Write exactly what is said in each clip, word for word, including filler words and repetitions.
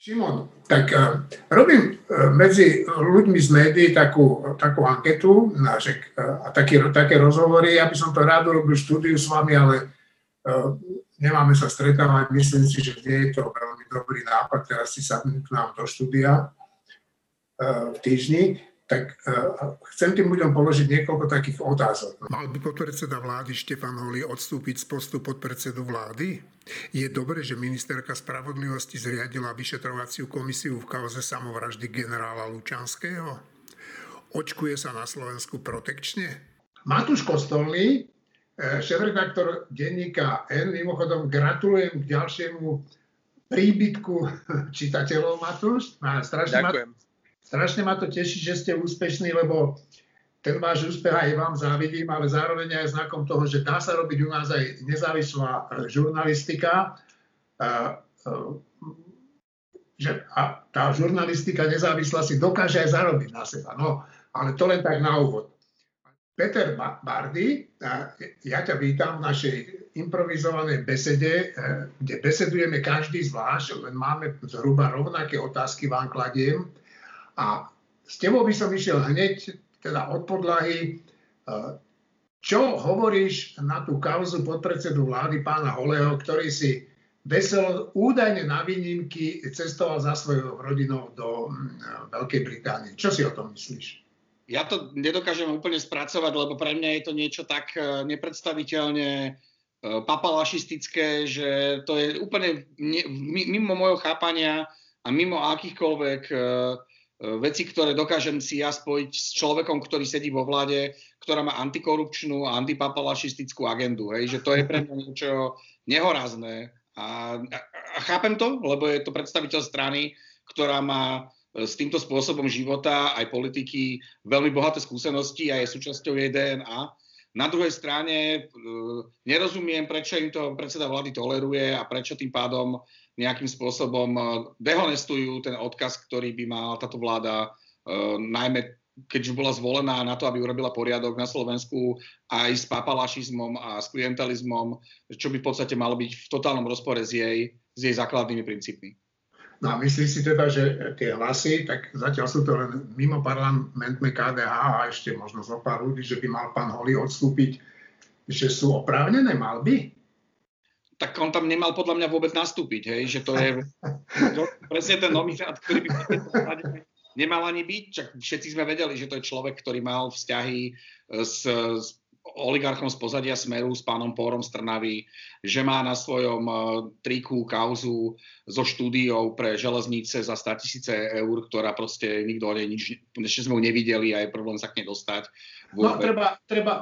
Šimon, tak uh, robím uh, medzi ľuďmi z médií takú, takú anketu na, že, uh, a taký, také rozhovory. Ja by som to rád urobil štúdiu s vami, ale uh, nemáme sa stretávať. Myslím si, že nie je to veľmi dobrý nápad. Teraz si sadnú k nám do štúdia uh, v týždni. Tak uh, chcem tým ľuďom položiť niekoľko takých otázok. Mal by podpredseda vlády Štefan Holý odstúpiť z postu podpredsedu vlády? Je dobre, že ministerka spravodlivosti zriadila vyšetrovaciu komisiu v kauze samovraždy generála Lučanského? Očkuje sa na Slovensku protekčne? Matúš Kostolný, šéfredaktor denníka N, mimochodom gratulujem k ďalšiemu príbytku čitateľov, Matúš. Strašne, ďakujem. Ma, strašne ma to teší, že ste úspešní, lebo ten váš úspech aj vám závidím, ale zároveň aj znakom toho, že dá sa robiť u nás aj nezávislá žurnalistika. A tá žurnalistika nezávislá si dokáže aj zarobiť na seba. No, ale to len tak na úvod. Peter Bardy, ja ťa vítam v našej improvizovanej besede, kde besedujeme každý zvlášť, len máme zhruba rovnaké otázky, vám kladiem. A s tebou by som išiel hneď teda od podlahy. Čo hovoríš na tú kauzu podpredsedu vlády pána Holého, ktorý si veselo údajne na výnimky cestoval za svojou rodinou do Veľkej Británie? Čo si o tom myslíš? Ja to nedokážem úplne spracovať, lebo pre mňa je to niečo tak nepredstaviteľne papalašistické, že to je úplne mimo mojho chápania a mimo akýchkoľvek veci, ktoré dokážem si ja spojiť s človekom, ktorý sedí vo vláde, ktorá má antikorupčnú a antipapalašistickú agendu. Hej? Že to je pre mňa niečo nehorazné. A, a, a chápem to, lebo je to predstaviteľ strany, ktorá má s týmto spôsobom života aj politiky veľmi bohaté skúsenosti a je súčasťou jej dé en á. Na druhej strane nerozumiem, prečo im to predseda vlády toleruje a prečo tým pádom nejakým spôsobom dehonestujú ten odkaz, ktorý by mala táto vláda, eh, najmä keďže bola zvolená na to, aby urobila poriadok na Slovensku aj s papalašizmom a s klientelizmom, čo by v podstate malo byť v totálnom rozpore s jej, s jej základnými princípmi. No a myslíš si teda, že tie hlasy, tak zatiaľ sú to len mimo parlamentné ká dé há a ešte možno zo pár ľudí, že by mal pán Holý odstúpiť, že sú oprávnené, mal by? Tak on tam nemal podľa mňa vôbec nastúpiť, hej? Že to je to, presne ten nominát, ktorý by nemal ani byť. Čak všetci sme vedeli, že to je človek, ktorý mal vzťahy s, s oligarchom z pozadia Smeru, s pánom Pórom z Trnavy, že má na svojom triku kauzu so štúdiou pre železnice za sto tisíc eur, ktorá proste nikto o nej nič, ešte sme ju nevideli a je problém sa k nej dostať. No treba, treba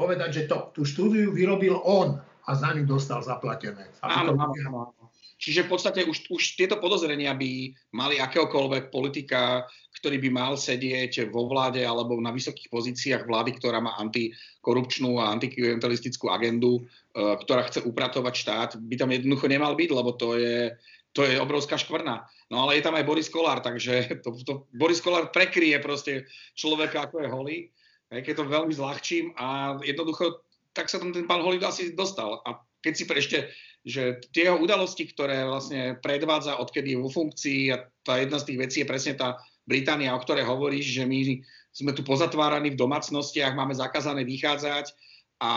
povedať, že to, tú štúdiu vyrobil on a za ňu dostal zaplatené. Áno, áno, áno. Čiže v podstate už, už tieto podozrenia by mali akéhokoľvek politika, ktorý by mal sedieť vo vláde alebo na vysokých pozíciách vlády, ktorá má antikorupčnú a antiklientelistickú agendu, e, ktorá chce upratovať štát, by tam jednoducho nemal byť, lebo to je, to je obrovská škvrna. No ale je tam aj Boris Kollár, takže to, to Boris Kollár prekryje proste človeka, ako je Holý, keď to veľmi zľahčím a jednoducho tak sa tam ten pán Holý asi dostal. A keď si pre ešte, že tie jeho udalosti, ktoré vlastne predvádza, odkedy je vo funkcii, a tá jedna z tých vecí je presne tá Británia, o ktorej hovoríš, že my sme tu pozatváraní v domácnostiach, máme zakázané vychádzať a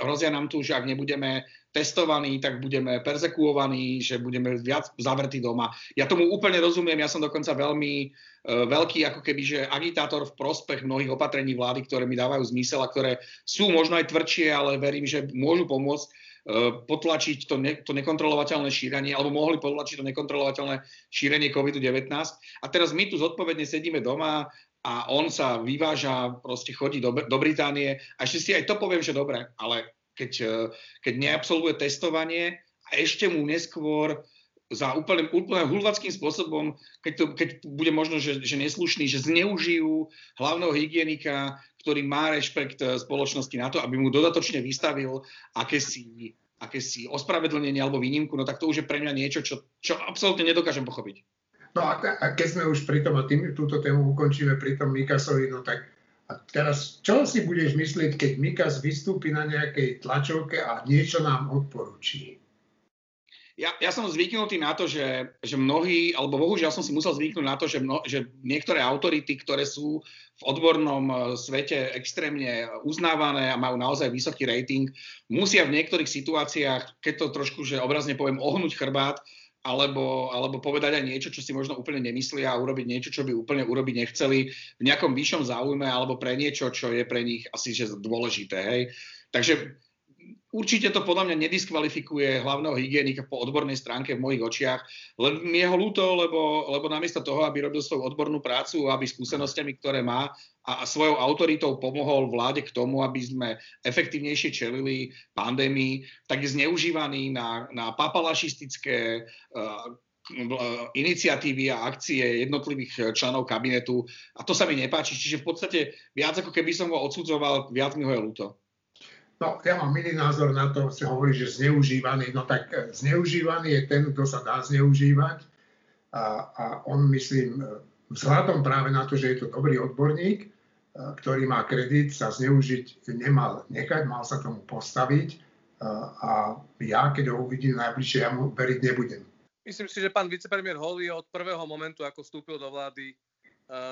hrozia nám tu, že ak nebudeme testovaní, tak budeme perzekuovaní, že budeme viac zavrtí doma. Ja tomu úplne rozumiem, ja som dokonca veľmi e, veľký ako keby, že agitátor v prospech mnohých opatrení vlády, ktoré mi dávajú zmysel a ktoré sú možno aj tvrdšie, ale verím, že môžu pomôcť e, potlačiť to, ne, to nekontrolovateľné šírenie, alebo mohli potlačiť to nekontrolovateľné šírenie kovid devätnásť. A teraz my tu zodpovedne sedíme doma a on sa vyváža, proste chodí do, do Británie. A ešte si aj to poviem, že dobre, ale keď, keď neabsolvuje testovanie a ešte mu neskôr za úplne, úplne hulváckým spôsobom, keď, to, keď bude možno, že, že neslušný, že zneužijú hlavného hygienika, ktorý má rešpekt spoločnosti na to, aby mu dodatočne vystavil akési, akési ospravedlnenie alebo výnimku, no tak to už je pre mňa niečo, čo, čo absolútne nedokážem pochopiť. No a, t- a keď sme už pri tom, a tým, túto tému ukončíme pri tom Mikasovi, no tak a teraz čo si budeš myslieť, keď Mikas vystúpi na nejakej tlačovke a niečo nám odporúči? Ja, ja som zvyknutý na to, že, že mnohí, alebo bohužiaľ som si musel zvyknúť na to, že, mno, že niektoré autority, ktoré sú v odbornom svete extrémne uznávané a majú naozaj vysoký rating, musia v niektorých situáciách, keď to trošku, že obrazne poviem, ohnúť chrbát, alebo, alebo povedať aj niečo, čo si možno úplne nemyslia a urobiť niečo, čo by úplne urobiť nechceli v nejakom vyššom záujme alebo pre niečo, čo je pre nich asi že dôležité. Hej. Takže určite to podľa mňa nediskvalifikuje hlavného hygienika po odbornej stránke v mojich očiach. Len mi je ho ľúto, lebo, lebo namiesto toho, aby robil svoju odbornú prácu, aby skúsenostiami, ktoré má, a svojou autoritou pomohol vláde k tomu, aby sme efektívnejšie čelili pandémii, tak je zneužívaný na, na papalašistické uh, iniciatívy a akcie jednotlivých členov kabinetu. A to sa mi nepáči. Čiže v podstate viac ako keby som ho odsudzoval, viac mi ho je ľúto. No, ja mám iný názor na to, sa hovorí, že zneužívaný. No tak zneužívaný je ten, kto sa dá zneužívať. A, a on, myslím, vzhľadom práve na to, že je to dobrý odborník, ktorý má kredit, sa zneužiť nemal nechať, mal sa tomu postaviť a ja, keď ho uvidím najbližšie, ja mu veriť nebudem. Myslím si, že pán vicepremiér Holý od prvého momentu, ako vstúpil do vlády,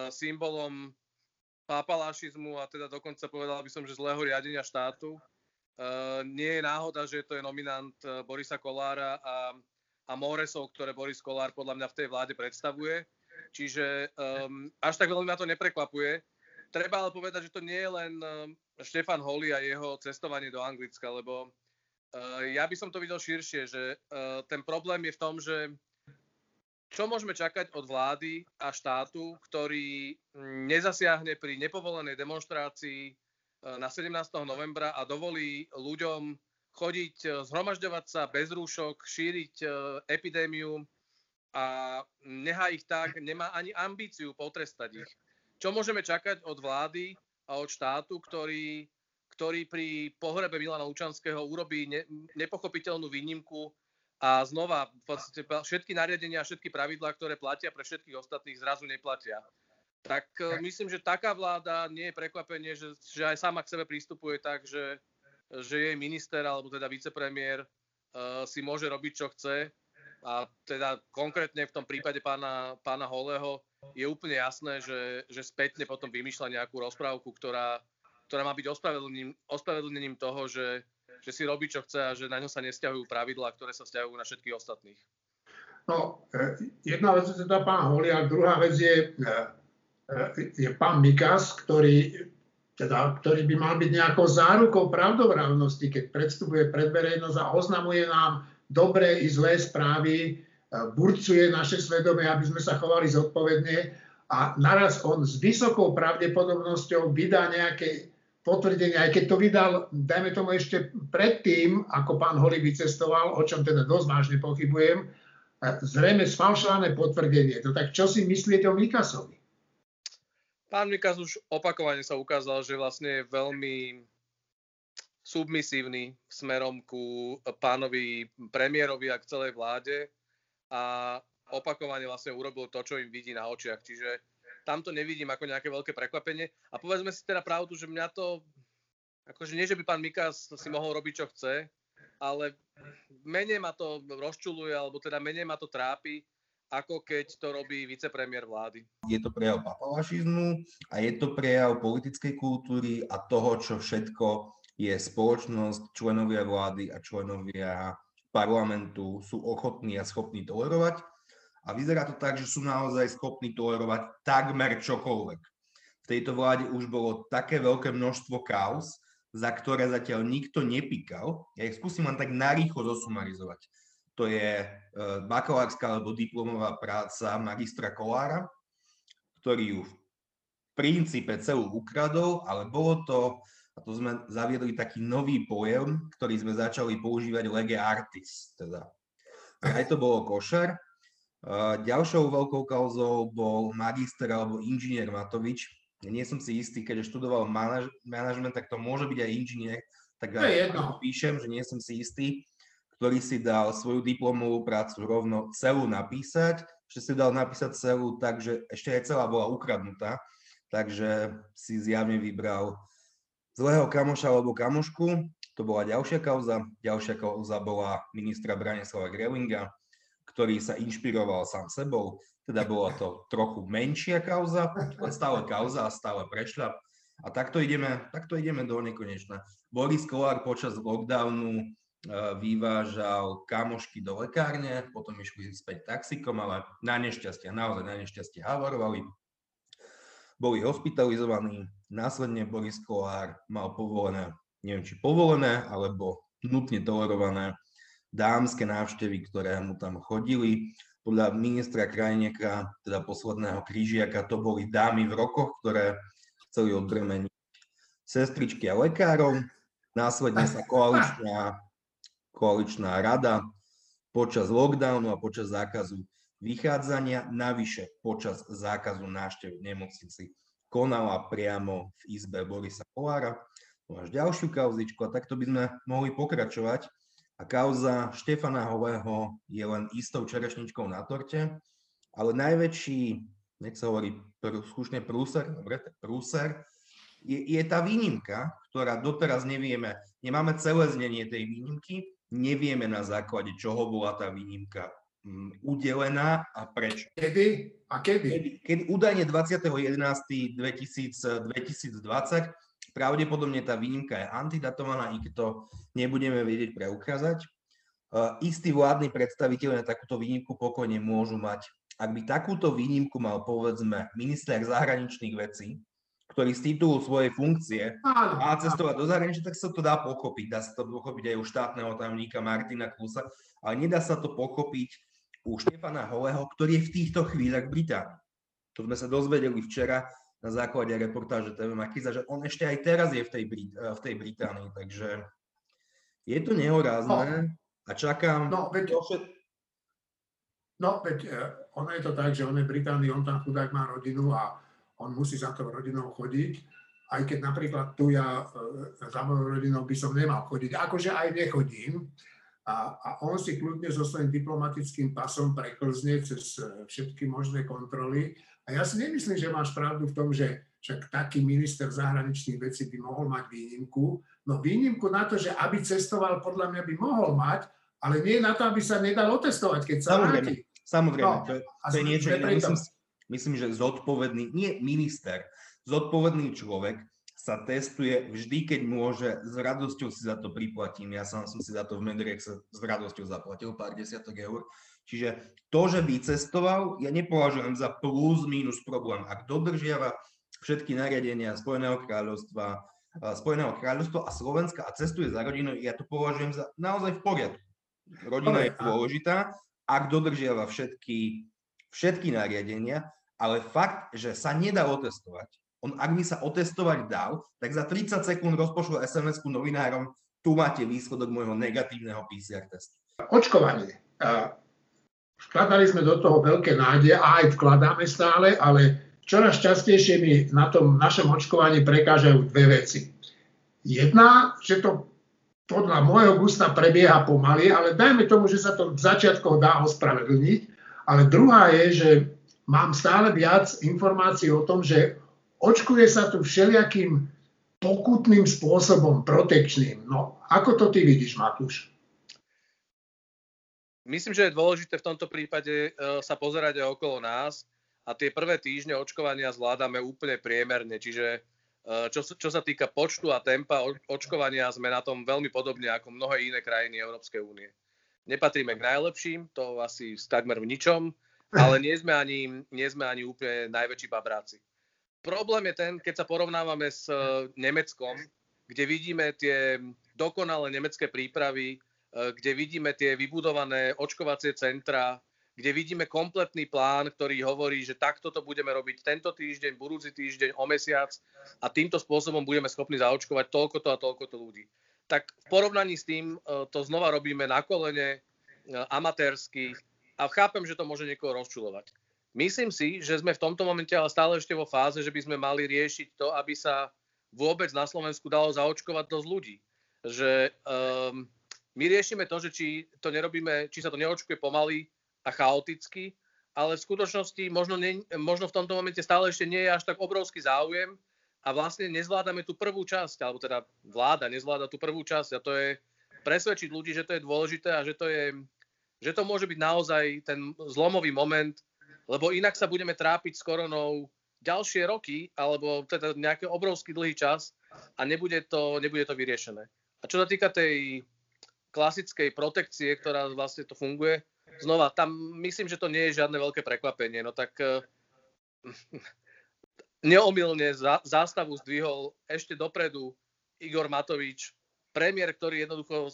symbolom pápalašizmu a teda dokonca povedal by som, že zlého riadenia štátu. Nie je náhoda, že to je nominant Borisa Kollára a, a Móresov, ktoré Boris Kollár podľa mňa v tej vláde predstavuje. Čiže um, až tak veľmi ma to neprekvapuje. Treba ale povedať, že to nie je len Štefan Holý a jeho cestovanie do Anglicka, lebo uh, ja by som to videl širšie, že uh, ten problém je v tom, že čo môžeme čakať od vlády a štátu, ktorý nezasiahne pri nepovolenej demonštrácii na sedemnásteho novembra a dovolí ľuďom chodiť, zhromažďovať sa bez rúšok, šíriť epidémiu a nechá ich tak, nemá ani ambíciu potrestať ich. Čo môžeme čakať od vlády a od štátu, ktorý, ktorý pri pohrebe Milana Lučanského urobí ne, nepochopiteľnú výnimku a znova vlastne všetky nariadenia a všetky pravidlá, ktoré platia pre všetkých ostatných, zrazu neplatia. Tak myslím, že taká vláda nie je prekvapenie, že, že aj sama k sebe prístupuje tak, že, že jej minister alebo teda vicepremiér uh, si môže robiť, čo chce. A teda konkrétne v tom prípade pána, pána Holého je úplne jasné, že, že spätne potom vymýšľa nejakú rozprávku, ktorá, ktorá má byť ospravedlnením, ospravedlnením toho, že, že si robí, čo chce a že na ňo sa nesťahujú pravidlá, ktoré sa sťahujú na všetkých ostatných. No, jedna vec je teda pán Holý, a druhá vec je, je pán Mikas, ktorý, teda, ktorý by mal byť nejakou zárukou pravdovrávnosti, keď predstupuje pred verejnosť a oznamuje nám dobré i zlé správy, burcuje naše svedomie, aby sme sa chovali zodpovedne a naraz on s vysokou pravdepodobnosťou vydá nejaké potvrdenie, aj keď to vydal, dajme tomu ešte predtým, ako pán Holý vycestoval, o čom teda dosť vážne pochybujem, zrejme sfalšované potvrdenie. To tak čo si myslíte o Mikasovi? Pán Mikas už opakovane sa ukázal, že vlastne je veľmi submisívny smerom ku pánovi premiérovi a k celej vláde a opakovane vlastne urobil to, čo im vidí na očiach. Čiže tam to nevidím ako nejaké veľké prekvapenie. A povedzme si teda pravdu, že mňa to, akože nie, že by pán Mikas si mohol robiť, čo chce, ale menej ma to rozčuluje, alebo teda menej ma to trápi, ako keď to robí vicepremiér vlády. Je to prejav papalašizmu a je to prejav politickej kultúry a toho, čo všetko je spoločnosť, členovia vlády a členovia parlamentu sú ochotní a schopní tolerovať. A vyzerá to tak, že sú naozaj schopní tolerovať takmer čokoľvek. V tejto vláde už bolo také veľké množstvo kauz, za ktoré zatiaľ nikto nepíkal. Ja ich skúsim len tak narýchlo zosumarizovať. To je bakalárska alebo diplomová práca magistra Kollára, ktorý ju v princípe celú ukradol, ale bolo to, a to sme zaviedli taký nový pojem, ktorý sme začali používať lege artis. Teda. Aj to bolo košer. Ďalšou veľkou kauzou bol magister alebo inžinier Matovič. Nie som si istý, keďže študoval manaž- manažment, tak to môže byť aj inžinier. Tak aj no, píšem, že nie som si istý, ktorý si dal svoju diplomovú prácu rovno celú napísať, že si dal napísať celú, takže ešte aj celá bola ukradnutá, takže si zjavne vybral zlého kamoša alebo kamošku, to bola ďalšia kauza. Ďalšia kauza bola ministra Branislava Grelinga, ktorý sa inšpiroval sám sebou. Teda bola to trochu menšia kauza, ale stále kauza a stále prešľap. A takto ideme, takto ideme do nekonečna. Boris Kollár počas lockdownu vyvážal kamošky do lekárne, potom išli späť taxikom, ale na nešťastie, naozaj na nešťastie havarovali. Boli hospitalizovaní, následne Boris Kollár mal povolené, neviem či povolené, alebo nutne tolerované dámske návštevy, ktoré mu tam chodili. Podľa ministra Krajniaka, teda posledného krížiaka, to boli dámy v rokoch, ktoré chceli odbremeniť sestričky a lekárov. Následne sa koaličná koaličná rada počas lockdownu a počas zákazu vychádzania, navyše počas zákazu návštev v nemocnici konala priamo v izbe Borisa Kollára. To máš ďalšiu kauzičku a takto by sme mohli pokračovať. A kauza Štefana Holého je len istou čerešničkou na torte, ale najväčší, nech sa hovorí skúšne prúser, dobre, prúser, je, je tá výnimka, ktorá doteraz nevieme, nemáme celé znenie tej výnimky, nevieme na základe, čoho bola tá výnimka udelená a prečo. Kedy a kedy? Kedy, kedy údajne dvadsiateho jedenásteho dvetisícdvadsať, pravdepodobne tá výnimka je antidatovaná, i keď to nebudeme vedieť preukázať. Uh, istí vládni predstavitelia na takúto výnimku pokojne môžu mať. Ak by takúto výnimku mal, povedzme, minister zahraničných vecí, ktorý z titulu svojej funkcie má cestovať do zahraničia, tak sa to dá pochopiť. Dá sa to pochopiť aj u štátneho tajomníka Martina Kusa, ale nedá sa to pochopiť u Štefana Holého, ktorý je v týchto chvíľach v Británii. To sme sa dozvedeli včera na základe reportáže té vé Makiza, že on ešte aj teraz je v tej, Brit- v tej Británii, takže je to nehorázne a čakám... No, veď, no, veď ono je to tak, že on je v Británii, on tam chudák má rodinu a on musí za tou rodinou chodiť, aj keď napríklad tu ja za mojou rodinou by som nemal chodiť, akože aj nechodím. A, a on si kľudne so svojím diplomatickým pasom preklzne cez všetky možné kontroly. A ja si nemyslím, že máš pravdu v tom, že však taký minister zahraničných vecí by mohol mať výnimku. No výnimku na to, že aby cestoval, podľa mňa by mohol mať, ale nie na to, aby sa nedal otestovať, keď sa vráti. Samozrejme, no, to, to je niečo, myslím si. Myslím, že zodpovedný, nie minister, zodpovedný človek sa testuje vždy, keď môže, s radosťou si za to priplatím. Ja sám som si za to v Medriech sa s radosťou zaplatil pár desiatok eur. Čiže to, že vycestoval, ja nepovažujem za plus, minus problém. Ak dodržiava všetky nariadenia Spojeného kráľovstva, Spojeného kráľovstva a Slovenska a cestuje za rodinou, ja to považujem za naozaj v poriadku. Rodina je dôležitá, ak dodržiava všetky všetky nariadenia, ale fakt, že sa nedá otestovať, on ak by sa otestovať dal, tak za tridsať sekúnd rozpošľa es em esku novinárom, tu máte výsledok môjho negatívneho pé cé er testu. Očkovanie. Vkladali sme do toho veľké nádeje a aj vkladáme stále, ale čoraz častejšie mi na tom našom očkovaní prekážajú dve veci. Jedna, že to podľa môjho gusta prebieha pomaly, ale dajme tomu, že sa to v začiatku dá ospravedlniť. Ale druhá je, že mám stále viac informácií o tom, že očkuje sa tu všelijakým pokutným spôsobom, protekčným. No, ako to ty vidíš, Matúš? Myslím, že je dôležité v tomto prípade sa pozerať aj okolo nás a tie prvé týždne očkovania zvládame úplne priemerne, čiže čo, čo sa týka počtu a tempa očkovania, sme na tom veľmi podobne ako mnohé iné krajiny Európskej únie. Nepatríme k najlepším, to asi takmer v ničom, ale nie sme ani, nie sme ani úplne najväčší babráci. Problém je ten, keď sa porovnávame s Nemeckom, kde vidíme tie dokonalé nemecké prípravy, kde vidíme tie vybudované očkovacie centra, kde vidíme kompletný plán, ktorý hovorí, že takto to budeme robiť tento týždeň, budúci týždeň, o mesiac a týmto spôsobom budeme schopní zaočkovať toľkoto a toľkoto ľudí. Tak v porovnaní s tým to znova robíme na kolene, amatérsky a chápem, že to môže niekoho rozčulovať. Myslím si, že sme v tomto momente ale stále ešte vo fáze, že by sme mali riešiť to, aby sa vôbec na Slovensku dalo zaočkovať dosť ľudí. Že um, my riešime to, že či, to nerobíme, či sa to neočkuje pomaly a chaoticky, ale v skutočnosti možno, ne, možno v tomto momente stále ešte nie je až tak obrovský záujem, a vlastne nezvládame tú prvú časť, alebo teda vláda nezvláda tú prvú časť, a to je presvedčiť ľudí, že to je dôležité a že to, je, že to môže byť naozaj ten zlomový moment, lebo inak sa budeme trápiť s koronou ďalšie roky, alebo teda nejaký obrovský dlhý čas a nebude to, nebude to vyriešené. A čo sa týka tej klasickej protekcie, ktorá vlastne to funguje, znova, tam myslím, že to nie je žiadne veľké prekvapenie, no tak... Neomylne zástavu zdvihol ešte dopredu Igor Matovič, premiér, ktorý jednoducho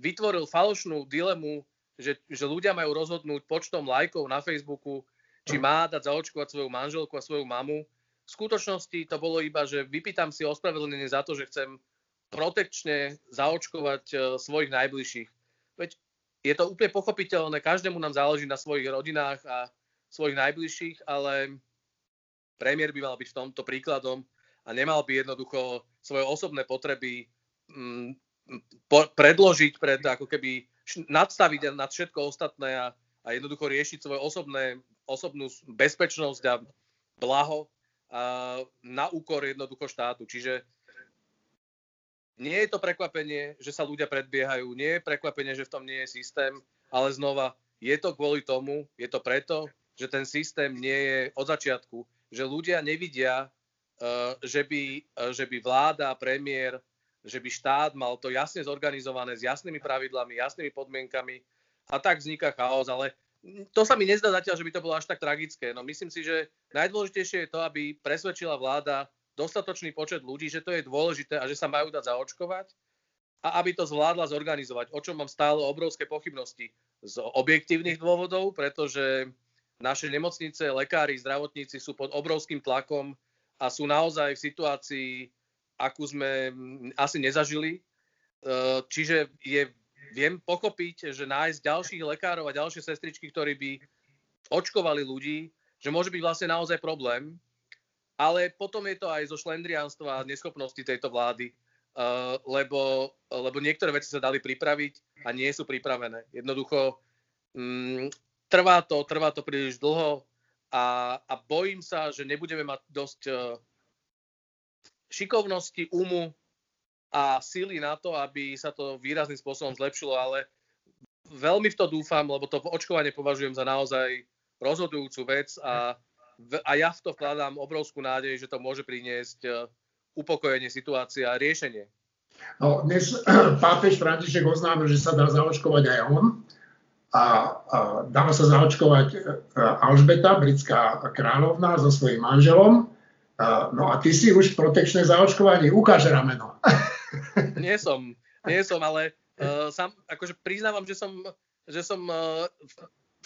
vytvoril falošnú dilemu, že, že ľudia majú rozhodnúť počtom lajkov na Facebooku, či má dať zaočkovať svoju manželku a svoju mamu. V skutočnosti to bolo iba, že vypýtam si ospravedlnenie za to, že chcem protekčne zaočkovať svojich najbližších. Veď je to úplne pochopiteľné, každému nám záleží na svojich rodinách a svojich najbližších, ale... Premiér by mal byť v tomto príkladom a nemal by jednoducho svoje osobné potreby m, po, predložiť, pred, ako keby nadstaviť nad všetko ostatné a, a jednoducho riešiť svoje osobné, osobnú bezpečnosť a blaho a, na úkor jednoducho štátu. Čiže nie je to prekvapenie, že sa ľudia predbiehajú, nie je prekvapenie, že v tom nie je systém, ale znova je to kvôli tomu, je to preto, že ten systém nie je od začiatku, že ľudia nevidia, že by, že by vláda, premiér, že by štát mal to jasne zorganizované s jasnými pravidlami, jasnými podmienkami a tak vzniká chaos. Ale to sa mi nezdá zatiaľ, že by to bolo až tak tragické. No myslím si, že najdôležitejšie je to, aby presvedčila vláda dostatočný počet ľudí, že to je dôležité a že sa majú dať zaočkovať a aby to zvládla zorganizovať, o čom mám stále obrovské pochybnosti z objektívnych dôvodov, pretože... Naše nemocnice, lekári, zdravotníci sú pod obrovským tlakom a sú naozaj v situácii, akú sme asi nezažili. Čiže je, viem pochopiť, že nájsť ďalších lekárov a ďalšie sestričky, ktorí by očkovali ľudí, že môže byť vlastne naozaj problém. Ale potom je to aj zo šlendriánstva a neschopnosti tejto vlády, lebo, lebo niektoré veci sa dali pripraviť a nie sú pripravené. Jednoducho... Mm, Trvá to, trvá to príliš dlho a, a bojím sa, že nebudeme mať dosť šikovnosti, umu a síly na to, aby sa to výrazným spôsobom zlepšilo, ale veľmi v to dúfam, lebo to očkovanie považujem za naozaj rozhodujúcu vec a, a ja v to vkladám obrovskú nádej, že to môže priniesť upokojenie situácie a riešenie. No, dnes pápež František oznámil, že sa dá zaočkovať aj on. A, a dala sa zaočkovať Alžbeta, britská kráľovná, so svojím manželom. A, no a ty si už protekčné zaočkovanie. Ukáž rameno. Nie som, nie som, ale uh, sám, akože priznávam, že som, že som uh,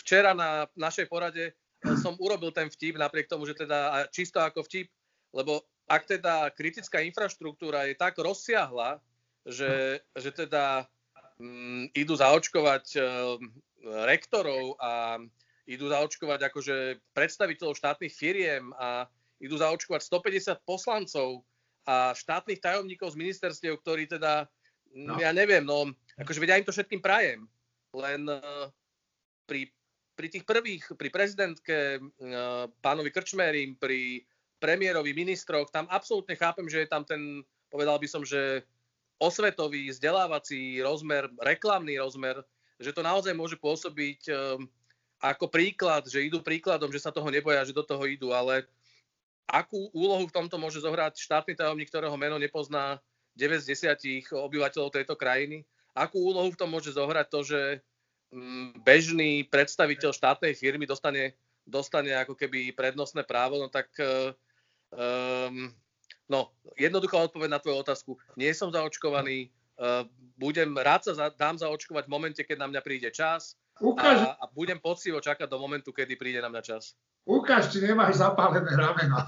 včera na našej porade som urobil ten vtip, napriek tomu, že teda čisto ako vtip, lebo ak teda kritická infraštruktúra je tak rozsiahla, že, že teda um, idú zaočkovať uh, rektorov a idú zaočkovať akože predstaviteľov štátnych firiem a idú zaočkovať stopäťdesiat poslancov a štátnych tajomníkov z ministerstiev, ktorí teda, no. ja neviem, no akože vedia im to všetkým prajem. Len uh, pri, pri tých prvých, pri prezidentke, uh, pánovi Krčmérim, pri premiérovi, ministroch, tam absolútne chápem, že je tam ten, povedal by som, že osvetový, vzdelávací rozmer, reklamný rozmer, že to naozaj môže pôsobiť um, ako príklad, že idú príkladom, že sa toho neboja, že do toho idú, ale akú úlohu v tomto môže zohrať štátny tajomník, ktorého meno nepozná deväť z desať obyvateľov tejto krajiny? Akú úlohu v tom môže zohrať to, že um, bežný predstaviteľ štátnej firmy dostane, dostane ako keby prednostné právo? No tak um, no, jednoduchá odpoveď na tvoju otázku. Nie som zaočkovaný, Uh, budem rád sa za, dám zaočkovať v momente, keď na mňa príde čas a, a budem poctivo čakať do momentu, kedy príde na mňa čas. Ukáž, či nemáš zapálené rameno.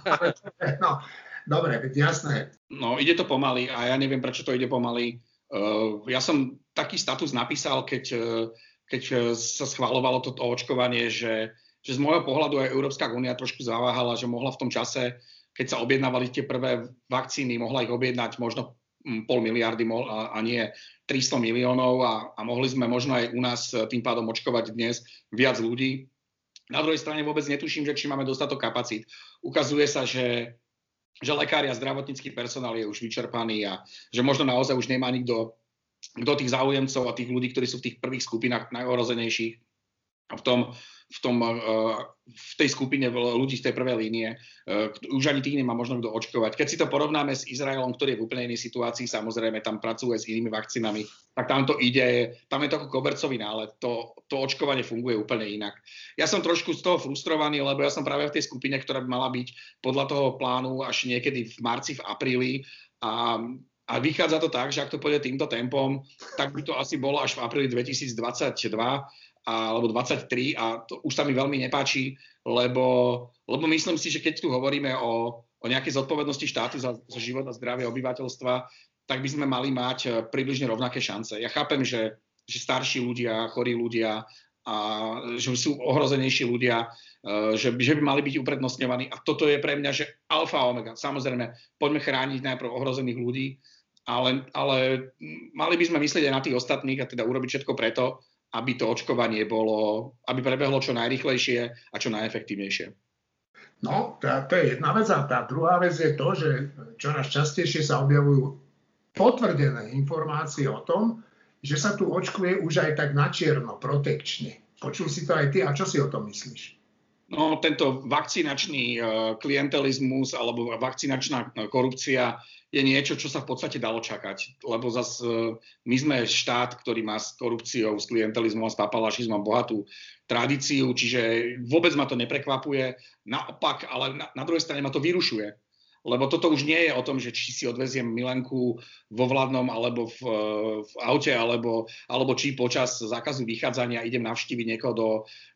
No, dobre, jasné. No, ide to pomaly a ja neviem, prečo to ide pomaly. Uh, ja som taký status napísal, keď, uh, keď sa schvaľovalo toto očkovanie, že, že z môjho pohľadu aj Európska únia trošku zaváhala, že mohla v tom čase, keď sa objednávali tie prvé vakcíny, mohla ich objednať možno pol miliardy a nie tristo miliónov a, a mohli sme možno aj u nás tým pádom očkovať dnes viac ľudí. Na druhej strane vôbec netuším, že či máme dostatok kapacít. Ukazuje sa, že že lekári a zdravotnícky personál je už vyčerpaný a že možno naozaj už nemá nikto do tých záujemcov a tých ľudí, ktorí sú v tých prvých skupinách najohrozenejších v tom, v, tom, v tej skupine ľudí z tej prvej línie. Už ani tých nemá možno kto očkovať. Keď si to porovnáme s Izraelom, ktorý je v úplne inej situácii, samozrejme tam pracuje s inými vakcínami, tak tam to ide, tam je to ako kobercovina, ale to, to očkovanie funguje úplne inak. Ja som trošku z toho frustrovaný, lebo ja som práve v tej skupine, ktorá by mala byť podľa toho plánu až niekedy v marci, v apríli a A vychádza to tak, že ak to pôjde týmto tempom, tak by to asi bolo až v apríli dvetisícdvadsaťdva alebo dvadsaťtri a to už sa mi veľmi nepáči, lebo, lebo myslím si, že keď tu hovoríme o, o nejakej zodpovednosti štátu za, za život a zdravie obyvateľstva, tak by sme mali mať približne rovnaké šance. Ja chápem, že, že starší ľudia, chorí ľudia, a že sú ohrozenejší ľudia, že by, že by mali byť uprednostňovaní. A toto je pre mňa, že alfa a omega. Samozrejme, poďme chrániť najprv ohrozených ľudí, Ale, ale mali by sme myslieť aj na tých ostatných a teda urobiť všetko preto, aby to očkovanie bolo, aby prebehlo čo najrýchlejšie a čo najefektívnejšie. No, tá, to je jedna vec. A tá druhá vec je to, že čoraz častejšie sa objavujú potvrdené informácie o tom, že sa tu očkuje už aj tak načierno, protekčne. Počul si to aj ty a čo si o tom myslíš? No, tento vakcinačný klientelizmus alebo vakcinačná korupcia je niečo, čo sa v podstate dalo čakať. Lebo zase my sme štát, ktorý má s korupciou, s klientelizmom a s papalašizmom bohatú tradíciu, čiže vôbec ma to neprekvapuje. Naopak, ale na, na druhej strane ma to vyrušuje. Lebo toto už nie je o tom, že či si odveziem milenku vo vládnom alebo v, v aute, alebo, alebo či počas zákazu vychádzania idem navštíviť niekoho do,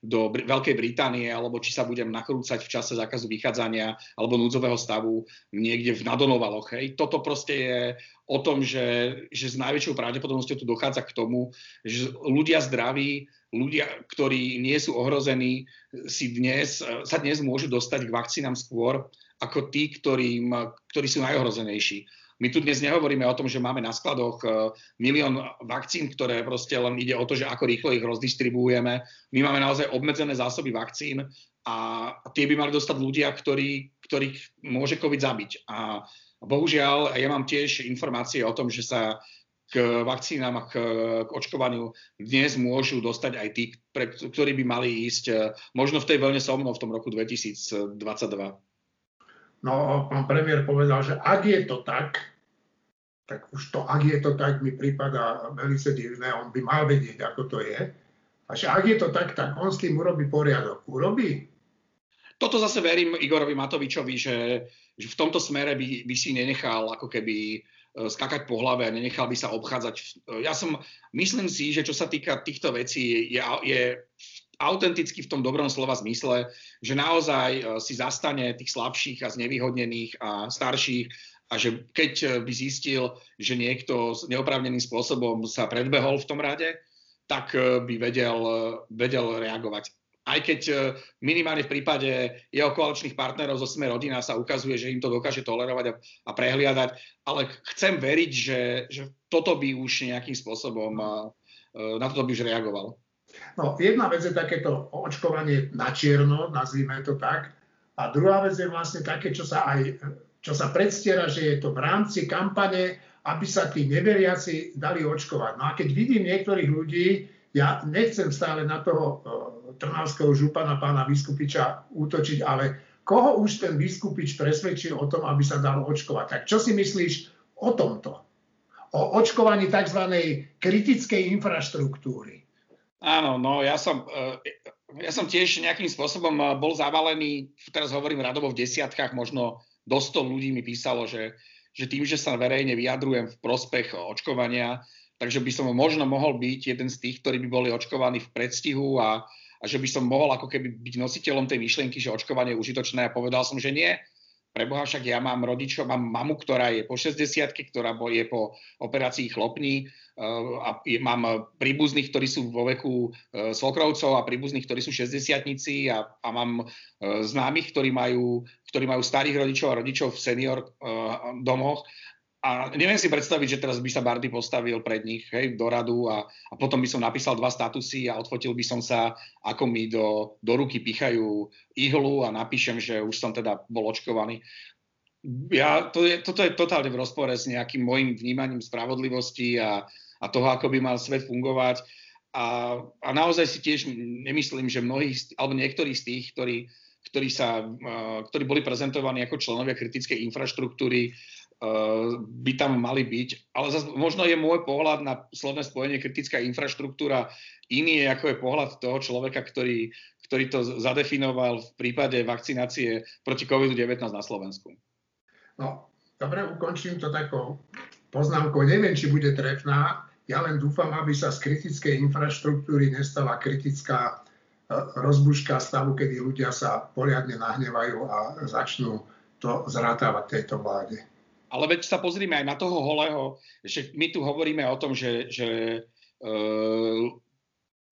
do Veľkej Británie, alebo či sa budem nakrúcať v čase zákazu vychádzania alebo núdzového stavu niekde v Nadonovaloch. Hej. Toto proste je o tom, že, že s najväčšou pravdepodobnosťou tu dochádza k tomu, že ľudia zdraví, ľudia, ktorí nie sú ohrození, si dnes, sa dnes môžu dostať k vakcínám skôr, ako tí, ktorým, ktorí sú najohrozenejší. My tu dnes nehovoríme o tom, že máme na skladoch milión vakcín, ktoré proste len ide o to, že ako rýchlo ich rozdistribuujeme. My máme naozaj obmedzené zásoby vakcín a tie by mali dostať ľudia, ktorí, ktorých môže COVID zabiť. A bohužiaľ, ja mám tiež informácie o tom, že sa k vakcínám a k, k očkovaniu dnes môžu dostať aj tí, pre, ktorí by mali ísť možno v tej vlne so mnou v tom roku dvetisícdvadsaťdva. No, pán premiér povedal, že ak je to tak, tak už to, ak je to tak, mi prípada veľmi divné, on by mal vedieť, ako to je. A že ak je to tak, tak on s tým urobí poriadok. Urobí? Toto zase verím Igorovi Matovičovi, že, že v tomto smere by, by si nenechal ako keby skákať po hlave, nenechal by sa obchádzať. Ja som, myslím si, že čo sa týka týchto vecí, je, je autenticky v tom dobrom slova zmysle, že naozaj si zastane tých slabších a znevýhodnených a starších a že keď by zistil, že niekto neoprávneným spôsobom sa predbehol v tom rade, tak by vedel, vedel reagovať. Aj keď minimálne v prípade jeho koaličných partnerov zo Sme rodina sa ukazuje, že im to dokáže tolerovať a prehliadať, ale chcem veriť, že, že toto by už nejakým spôsobom, na toto by už reagoval. No, jedna vec je takéto očkovanie na čierno, nazvime to tak, a druhá vec je vlastne také, čo sa, aj, čo sa predstiera, že je to v rámci kampane, aby sa tí neveriaci dali očkovať. No a keď vidím niektorých ľudí, ja nechcem stále na toho trnavského župana pána Viskupiča útočiť, ale koho už ten Viskupič presvedčil o tom, aby sa dalo očkovať? Tak čo si myslíš o tomto? O očkovaní tzv. Kritickej infraštruktúry? Áno, no ja som, ja som tiež nejakým spôsobom bol zavalený, teraz hovorím radovo v desiatkách, možno do sto ľudí mi písalo, že, že tým, že sa verejne vyjadrujem v prospech očkovania, takže by som možno mohol byť jeden z tých, ktorí by boli očkovaní v predstihu a, a že by som mohol ako keby byť nositeľom tej myšlienky, že očkovanie je užitočné a povedal som, že nie. Preboha, však ja mám rodičov, mám mamu, ktorá je po šesťdesiatke, ktorá je po operácii chlopní a mám príbuzných, ktorí sú vo veku svokrovcov a príbuzných, ktorí sú šesťdesiatnici a, a mám známych, ktorí majú, ktorí majú starých rodičov a rodičov v senior domoch. A neviem si predstaviť, že teraz by sa Bardy postavil pred nich, hej, do radu a, a potom by som napísal dva statusy a odfotil by som sa, ako mi do, do ruky pichajú ihlu a napíšem, že už som teda bol očkovaný. ja, to je, toto je totálne v rozpore s nejakým mojim vnímaním spravodlivosti a, a toho, ako by mal svet fungovať. A, a naozaj si tiež nemyslím, že mnohí, alebo niektorí z tých, ktorí, ktorí, sa, ktorí boli prezentovaní ako členovia kritickej infraštruktúry, by tam mali byť. Ale zase, možno je môj pohľad na slovné spojenie kritická infraštruktúra iný, ako je pohľad toho človeka, ktorý, ktorý to zadefinoval v prípade vakcinácie proti kovid devätnásť na Slovensku. No, dobre, ukončím to takou poznámkou. Neviem, či bude trefná. Ja len dúfam, aby sa z kritickej infraštruktúry nestala kritická rozbuška stavu, kedy ľudia sa poriadne nahnevajú a začnú to zratávať tejto vláde. Ale veď sa pozrime aj na toho Holého, že my tu hovoríme o tom, že, že e,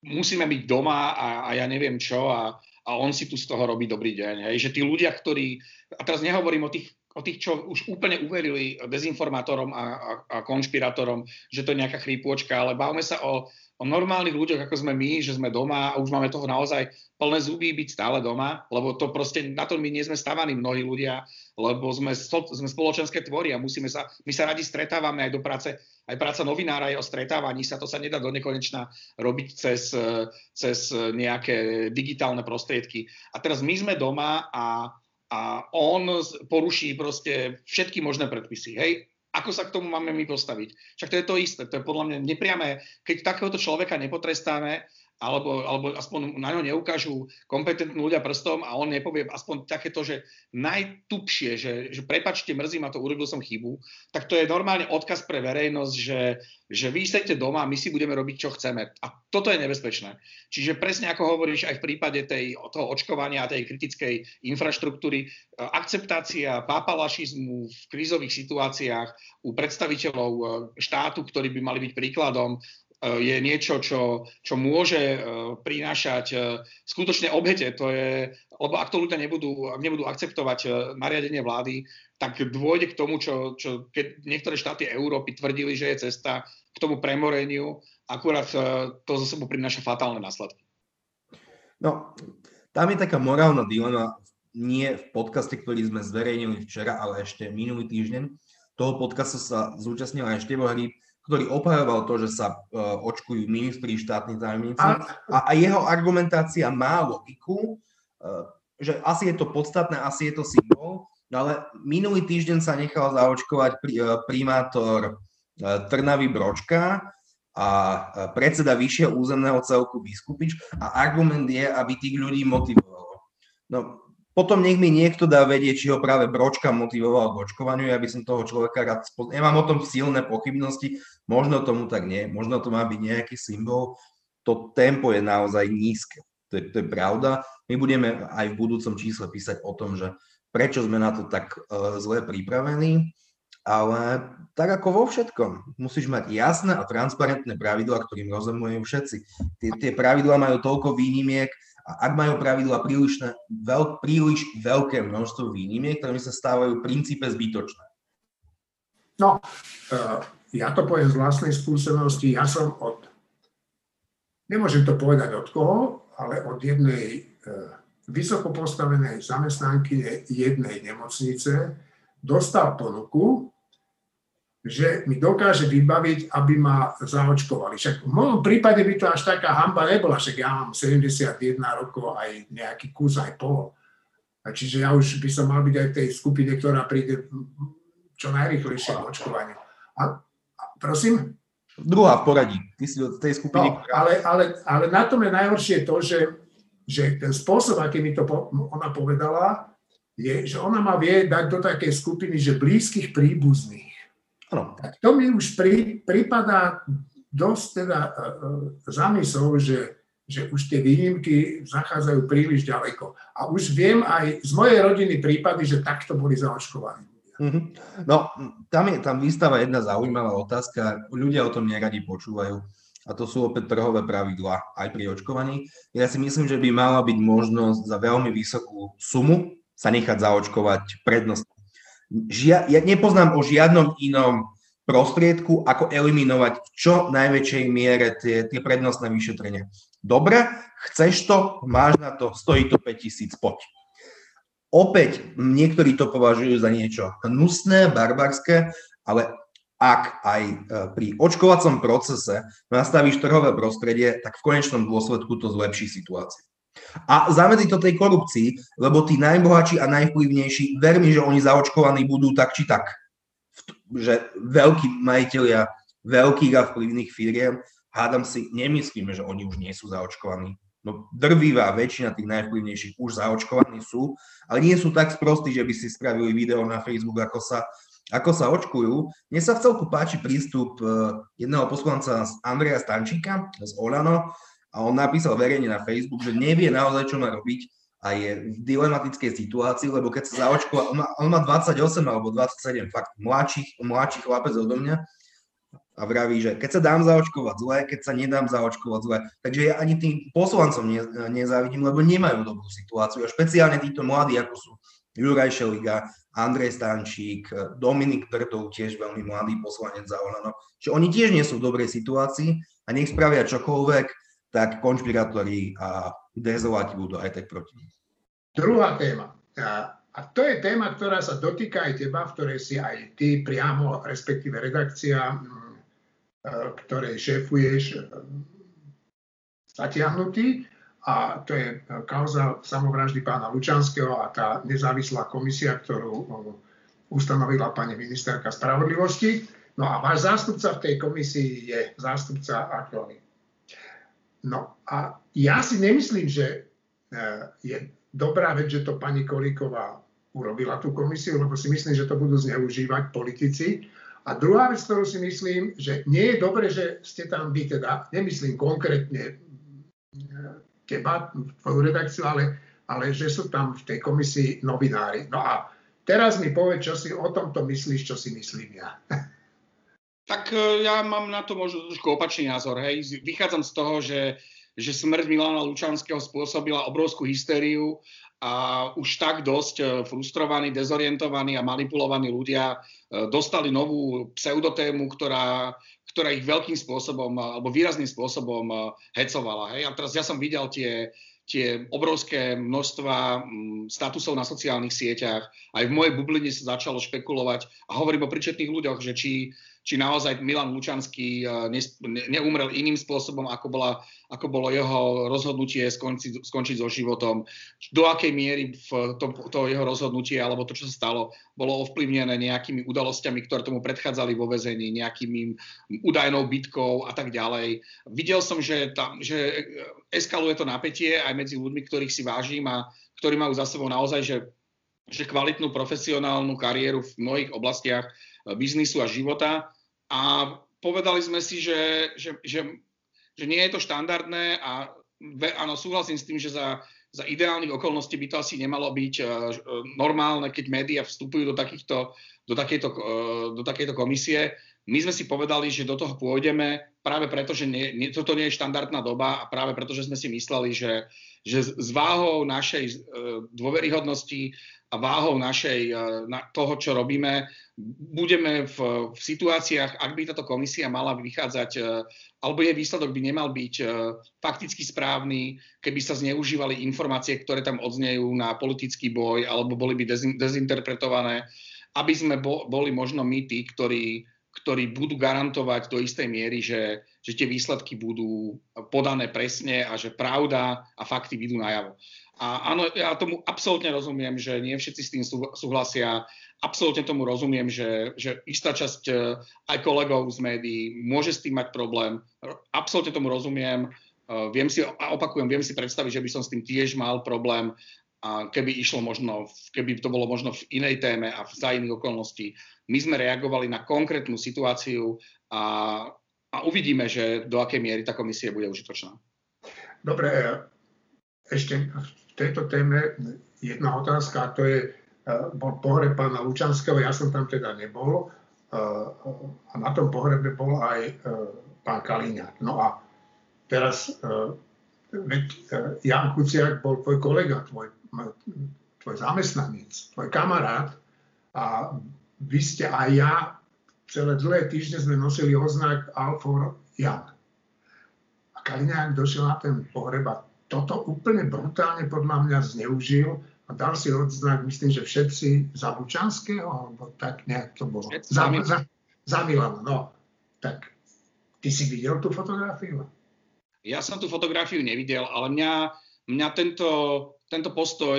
musíme byť doma a, a ja neviem čo a, a on si tu z toho robí dobrý deň. Hej? Že tí ľudia, ktorí, a teraz nehovorím o tých, o tých čo už úplne uverili dezinformátorom a, a, a konšpirátorom, že to je nejaká chrípôčka, ale bavme sa o, o normálnych ľuďoch, ako sme my, že sme doma a už máme toho naozaj plné zuby byť stále doma, lebo to proste, na to my nie sme stavaní mnohí ľudia, lebo sme, sme spoločenské tvory a musíme sa, my sa radi stretávame aj do práce, aj práca novinára je o stretávaní sa, to sa nedá do nekonečna robiť cez, cez nejaké digitálne prostriedky. A teraz my sme doma a, a on poruší proste všetky možné predpisy, hej? Ako sa k tomu máme my postaviť? Však to je to isté, to je podľa mňa nepriame, keď takéhoto človeka nepotrestáme, Alebo, alebo aspoň na ňo neukážu kompetentní ľudia prstom a on nepovie aspoň takéto, že najtupšie, že, že prepáčte, mrzí ma to, urobil som chybu, tak to je normálne odkaz pre verejnosť, že, že vy sedete doma, my si budeme robiť, čo chceme. A toto je nebezpečné. Čiže presne ako hovoríš aj v prípade tej, toho očkovania a tej kritickej infraštruktúry, akceptácia pápalašizmu v krízových situáciách u predstaviteľov štátu, ktorí by mali byť príkladom, je niečo, čo, čo môže prinášať skutočne obete. To je, lebo ak to ľudia nebudú, ak nebudú akceptovať nariadenie vlády, tak dôjde k tomu, čo, čo keď niektoré štáty Európy tvrdili, že je cesta k tomu premoreniu, akurát to za sebou prináša fatálne následky. No, tam je taká morálna dilema, nie v podcaste, ktorý sme zverejnili včera, ale ešte minulý týždeň. Toho podcastu sa zúčastnil aj Štibor Hryb, ktorý obhajoval to, že sa uh, očkujú ministri, štátni tajomníci a, a jeho argumentácia má logiku, uh, že asi je to podstatné, asi je to symbol, ale minulý týždeň sa nechal zaočkovať pri, uh, primátor uh, Trnavy Bročka a uh, predseda vyššieho územného celku Viskupič a argument je, aby tých ľudí motivovalo. No potom nech mi niekto dá vedieť, či ho práve Bročka motivoval k očkovaniu, ja by som toho človeka rád spoznal. Ja mám o tom silné pochybnosti, možno tomu tak nie, možno to má byť nejaký symbol. To tempo je naozaj nízke, to je, to je pravda. My budeme aj v budúcom čísle písať o tom, že prečo sme na to tak uh, zle pripravení, ale tak ako vo všetkom. Musíš mať jasné a transparentné pravidlá, ktorým rozumejú všetci. Tie, tie pravidlá majú toľko výnimiek, a ak majú pravidla príliš, veľ, príliš veľké množstvo výnimiek, ktoré sa stávajú v princípe zbytočné. No, ja to poviem z vlastnej skúsenosti. Ja som od, nemôžem to povedať od koho, ale od jednej vysoko postavenej zamestnankyne jednej nemocnice dostal ponuku, že mi dokáže vybaviť, aby ma zaočkovali. Však v môjom prípade by to až taká hanba nebola, však ja mám sedemdesiatjeden rokov aj nejaký kus, aj pol. A čiže ja už by som mal byť aj v tej skupine, ktorá príde čo najrýchlejšie k očkovaniu. A, a prosím? Druhá v poradí. Ty si v tej skupine... No, ale, ale, ale na tom je najhoršie to, že, že ten spôsob, aký mi to po, ona povedala, je, že ona ma vie dať do takej skupiny, že blízkych príbuzných. No. Tak to mi už pri, pripadá dosť teda e, zamysel, že, že už tie výnimky zachádzajú príliš ďaleko. A už viem aj z mojej rodiny prípady, že takto boli zaočkovaní. Mm-hmm. No, tam, je, tam vystáva jedna zaujímavá otázka. Ľudia o tom neradi počúvajú. A to sú opäť trhové pravidlá aj pri očkovaní. Ja si myslím, že by mala byť možnosť za veľmi vysokú sumu sa nechať zaočkovať prednostne. Žia, ja nepoznám o žiadnom inom prostriedku, ako eliminovať v čo najväčšej miere tie, tie prednostné vyšetrenia. Dobre, chceš to, máš na to, stojí to päťtisíc, poď. Opäť niektorí to považujú za niečo hnusné, barbarské, ale ak aj pri očkovacom procese nastavíš trhové prostredie, tak v konečnom dôsledku to zlepší situáciu. A zamedzi to tej korupcii, lebo tí najbohatší a najvplyvnejší, vermi, že oni zaočkovaní budú tak či tak. Že veľkí majitelia veľkých a vplyvných firiem, hádam si, nemyslíme, že oni už nie sú zaočkovaní. No drvivá väčšina tých najvplyvnejších už zaočkovaní sú, ale nie sú tak sprostí, že by si spravili video na Facebook, ako sa... ako sa očkujú. Mne sa v celku páči prístup jedného poslanca Andreja Stančíka z Olano a on napísal verejne na Facebook, že nevie naozaj, čo má robiť a je v dilematickej situácii, lebo keď sa zaočkuje, on, on má dvadsaťosem alebo dvadsaťsedem fakt mladších, mladší chlapec odo mňa a vraví, že keď sa dám zaočkovať zle, keď sa nedám zaočkovať zle. Takže ja ani tým poslancom ne, nezávidím, lebo nemajú dobrú situáciu a špeciálne títo mladí, ako sú Juraj Šeliga, Andrej Stančík, Dominik Drtov, tiež veľmi mladý poslanec za Olano. Čiže oni tiež nie sú v dobrej situácii a nech spravia čokoľvek, tak konšpirátori a dezoláti budú aj tak proti. Druhá téma. A to je téma, ktorá sa dotýka aj teba, v ktorej si aj ty priamo, respektíve redakcia, ktorej šéfuješ, zatiahnutý. A to je kauza samovraždy pána Lučanského a tá nezávislá komisia, ktorú ustanovila pani ministerka spravodlivosti. No a váš zástupca v tej komisii je zástupca aktuálny. No a ja si nemyslím, že je dobrá vec, že to pani Kolíková urobila tú komisiu, lebo si myslím, že to budú zneužívať politici. A druhá vec, ktorú si myslím, že nie je dobré, že ste tam vy, teda nemyslím konkrétne teba, tvoju redakciu, ale, ale že sú tam v tej komisii novinári. No a teraz mi povedz, čo si o tomto myslíš, čo si myslím ja. Tak ja mám na to možno trošku opačný názor. Hej. Vychádzam z toho, že, že smrť Milana Lučanského spôsobila obrovskú hystériu a už tak dosť frustrovaní, dezorientovaní a manipulovaní ľudia dostali novú pseudotému, ktorá, ktorá ich veľkým spôsobom, alebo výrazným spôsobom hecovala. Hej? A teraz ja som videl tie, tie obrovské množstva statusov na sociálnych sieťach. Aj v mojej bubline sa začalo špekulovať a hovorím o príčetných ľuďoch, že či, či naozaj Milan Lučanský neumrel iným spôsobom, ako bola ako bolo jeho rozhodnutie skončiť, skončiť so životom, do akej miery v to, to jeho rozhodnutie alebo to, čo sa stalo, bolo ovplyvnené nejakými udalosťami, ktoré tomu predchádzali vo väzení, nejakými údajnou bitkou a tak ďalej. Videl som, že, tam, že eskaluje to napätie aj medzi ľuďmi, ktorých si vážim a ktorí majú za sebou naozaj že, že kvalitnú profesionálnu kariéru v mnohých oblastiach biznisu a života. A povedali sme si, že... že, že že nie je to štandardné a áno, súhlasím s tým, že za, za ideálnych okolností by to asi nemalo byť uh, normálne, keď médiá vstupujú do, takýchto, do, takejto, uh, do takejto komisie. My sme si povedali, že do toho pôjdeme práve preto, že nie, nie, toto nie je štandardná doba a práve preto, že sme si mysleli, že, že s váhou našej uh, dôveryhodnosti a váhou našej, toho, čo robíme, budeme v, v situáciách, ak by táto komisia mala vychádzať, alebo jej výsledok by nemal byť fakticky správny, keby sa zneužívali informácie, ktoré tam odznejú na politický boj, alebo boli by dezin, dezinterpretované, aby sme bo, boli možno my tí, ktorí, ktorí budú garantovať do istej miery, že, že tie výsledky budú podané presne a že pravda a fakty vyjdú najavo. A áno, ja tomu absolútne rozumiem, že nie všetci s tým súhlasia. Absolútne tomu rozumiem, že, že istá časť aj kolegov z médií môže s tým mať problém. Absolútne tomu rozumiem. Viem si, a opakujem, viem si predstaviť, že by som s tým tiež mal problém, keby išlo možno, keby to bolo možno v inej téme a za iných okolností. My sme reagovali na konkrétnu situáciu a, a uvidíme, že do akej miery tá komisia bude užitočná. Dobre, ešte v tejto téme jedna otázka, a to je, bol pohreb pána Lučanského, ja som tam teda nebol, a na tom pohrebe bol aj pán Kaliňák. No a teraz, veď Ján Kuciak bol tvoj kolega, tvoj, tvoj zamestnanec, tvoj kamarát, a vy ste a ja celé dlhé týždne sme nosili odznak Alfor Jan. A Kaliňák došiel na ten pohreb. Toto úplne brutálne podľa mňa zneužil a A dal si odznak, myslím, že všetci za Lučanského, alebo tak nejak to bolo. Za, za, za Milana, no. Tak ty si videl tú fotografiu? Ja som tú fotografiu nevidel, ale mňa, mňa tento, tento postoj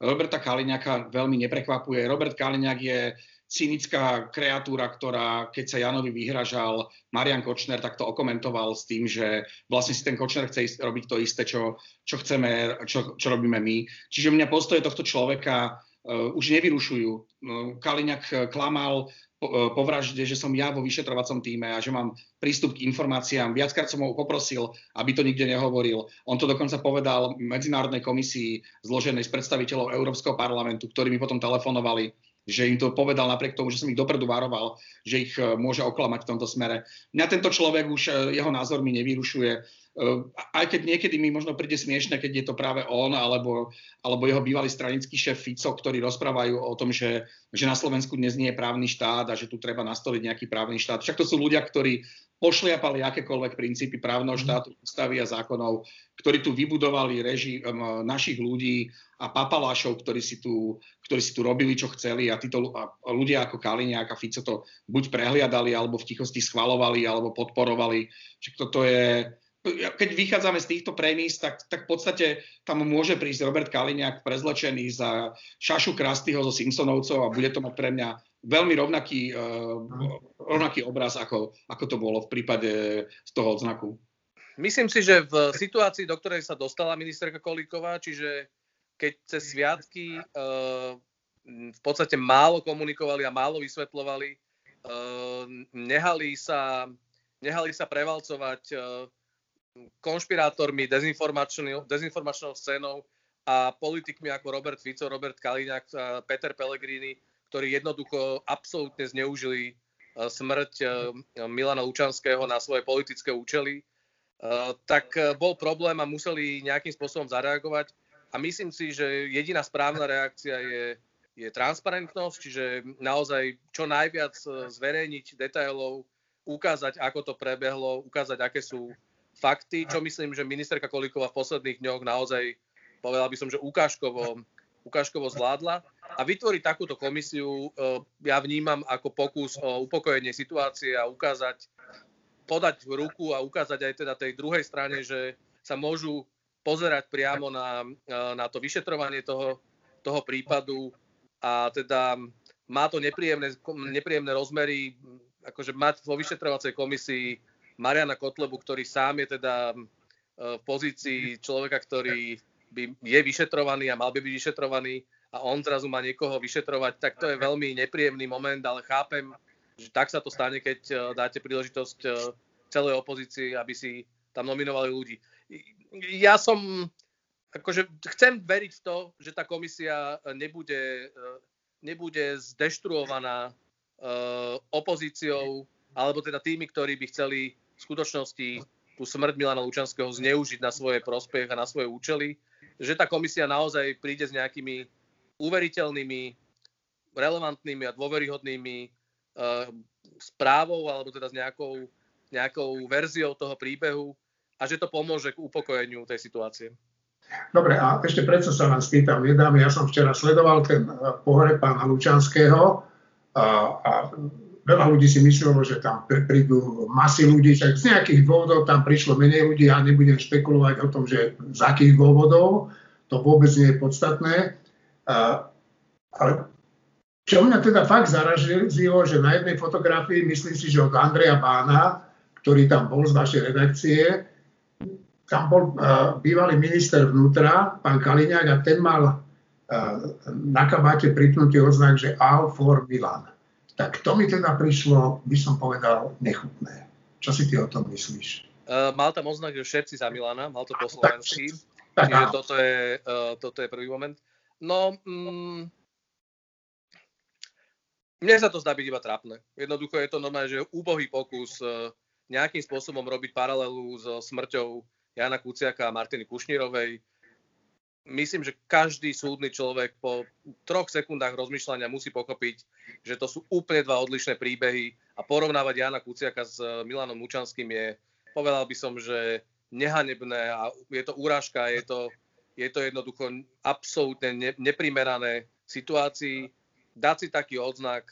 Roberta Kaliňáka veľmi neprekvapuje. Robert Kaliňák je cynická kreatúra, ktorá, keď sa Janovi vyhražal Marian Kočner, tak to okomentoval s tým, že vlastne si ten Kočner chce robiť to isté, čo, čo chceme, čo, čo robíme my. Čiže mňa postoje tohto človeka uh, už nevyrušujú. Uh, Kaliňák klamal po, uh, po vražde, že som ja vo vyšetrovacom týme a že mám prístup k informáciám. Viackrát som ho poprosil, aby to nikde nehovoril. On to dokonca povedal Medzinárodnej komisii zloženej z predstaviteľov Európskeho parlamentu, ktorí mi potom telefonovali, že im to povedal napriek tomu, že som ich dopredu varoval, že ich môže oklamať v tomto smere. Mňa tento človek už, jeho názor mi nevyrušuje. Aj keď niekedy mi možno príde smiešne, keď je to práve on alebo, alebo jeho bývalý stranický šéf Fico, ktorí rozprávajú o tom, že, že na Slovensku dnes nie je právny štát a že tu treba nastoliť nejaký právny štát. Však to sú ľudia, ktorí pošliapali akékoľvek princípy právneho štátu, ústavy a zákonov, ktorí tu vybudovali režim našich ľudí a papalášov, ktorí si tu, ktorí si tu robili, čo chceli, a títo ľudia ako Kaliňák a Fico to buď prehliadali, alebo v tichosti schvalovali, alebo podporovali. Však toto je... Keď vychádzame z týchto premis, tak, tak v podstate tam môže prísť Robert Kaliňák prezlečený za Šašu Krastyho zo Simpsonovcov a bude to mať pre mňa veľmi rovnaký, rovnaký obraz, ako, ako to bolo v prípade z toho odznaku. Myslím si, že v situácii, do ktorej sa dostala ministerka Kolíková, čiže keď cez sviatky v podstate málo komunikovali a málo vysvetľovali, nehali sa, nehali sa prevalcovať konšpirátormi, dezinformačnou, dezinformačnou scénou a politikmi ako Robert Fico, Robert Kaliňák, Peter Pellegrini, ktorí jednoducho absolútne zneužili smrť Milana Lučanského na svoje politické účely, tak bol problém a museli nejakým spôsobom zareagovať. A myslím si, že jediná správna reakcia je, je transparentnosť, čiže naozaj čo najviac zverejniť detailov, ukázať, ako to prebehlo, ukázať, aké sú fakty, čo myslím, že ministerka Kolíková v posledných dňoch naozaj, povedal by som, že ukážkovo, ukážkovo zvládla. A vytvoriť takúto komisiu ja vnímam ako pokus o upokojenie situácie a ukázať, podať ruku a ukázať aj teda tej druhej strane, že sa môžu pozerať priamo na, na to vyšetrovanie toho, toho prípadu. A teda má to nepríjemné, nepríjemné rozmery, akože mať vo vyšetrovacej komisii Mariána Kotlebu, ktorý sám je teda v pozícii človeka, ktorý by, je vyšetrovaný a mal by byť vyšetrovaný, a on zrazu má niekoho vyšetrovať, tak to je veľmi nepríjemný moment, ale chápem, že tak sa to stane, keď dáte príležitosť celej opozícii, aby si tam nominovali ľudí. Ja som, akože chcem veriť v to, že tá komisia nebude, nebude zdeštruovaná opozíciou, alebo teda tými, ktorí by chceli v skutočnosti tú smrť Milana Lučanského zneužiť na svoje prospech a na svoje účely, že tá komisia naozaj príde s nejakými uveriteľnými, relevantnými a dôveryhodnými e, správou alebo teda s nejakou, nejakou verziou toho príbehu a že to pomôže k upokojeniu tej situácie. Dobre, a ešte predsa sa vás pýtam, nedám, ja som včera sledoval ten pohreb pána Lučanského a, a veľa ľudí si myslelo, že tam prídu masy ľudí, však z nejakých dôvodov tam prišlo menej ľudí, ja nebudem špekulovať o tom, že z akých dôvodov, to vôbec nie je podstatné. Uh, ale čo mňa teda fakt zarazilo, že na jednej fotografii, myslím si, že od Andreja Bána, ktorý tam bol z vašej redakcie, tam bol uh, bývalý minister vnútra, pán Kaliňák, a ten mal uh, na kabáte pripnutý odznak, že All for Milan. Tak to mi teda prišlo, by som povedal, nechutné. Čo si ty o tom myslíš? Uh, mal tam odznak, že všetci za Milana, mal to po slovensky. Tak, čiže toto je, uh, toto je prvý moment. No, mm, mne sa to zdá byť iba trápne. Jednoducho je to normálne, že úbohý pokus nejakým spôsobom robiť paralelu so smrťou Jána Kuciaka a Martiny Kušnírovej. Myslím, že každý súdny človek po troch sekundách rozmýšľania musí pochopiť, že to sú úplne dva odlišné príbehy a porovnávať Jána Kuciaka s Milanom Lučanským je, povedal by som, že nehanebné a je to urážka, je to je to jednoducho absolútne neprimerané situácii. Dať si taký odznak,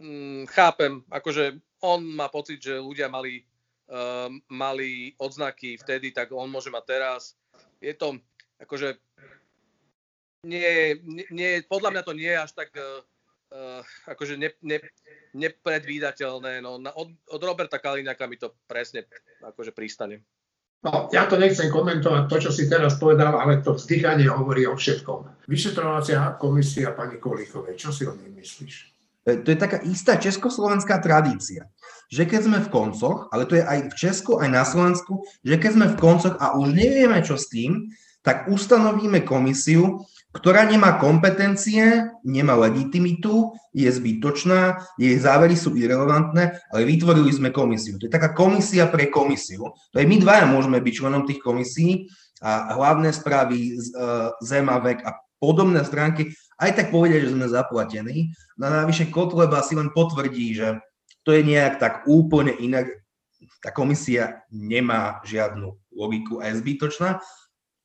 mm, chápem, akože on má pocit, že ľudia mali, um, mali odznaky vtedy, tak on môže mať teraz. Je to, akože, nie, nie, podľa mňa to nie je až tak uh, akože ne, ne, nepredvídateľné. No, na, od, od Roberta Kaliňáka mi to presne akože pristane. No, ja to nechcem komentovať, to, čo si teraz povedal, ale to vzdychanie hovorí o všetkom. Vyšetrovacia komisia pani Kolíkovej, čo si o nej myslíš? To je taká istá československá tradícia, že keď sme v koncoch, ale to je aj v Česku, aj na Slovensku, že keď sme v koncoch a už nevieme, čo s tým, tak ustanovíme komisiu, ktorá nemá kompetencie, nemá legitimitu, je zbytočná, jej závery sú irelevantné, ale vytvorili sme komisiu. To je taká komisia pre komisiu. To aj my dvaja môžeme byť členom tých komisií a hlavné správy, Zemavek a podobné stránky, aj tak povedia, že sme zaplatení. Na navyše Kotleba si len potvrdí, že to je nejak tak úplne inak. Tá komisia nemá žiadnu logiku a je zbytočná,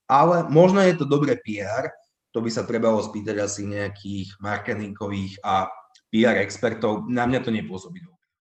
ale možno je to dobré pé er. To by sa trebalo spýtať asi nejakých marketingových a pé er expertov. Na mňa to nepôsobí dobre.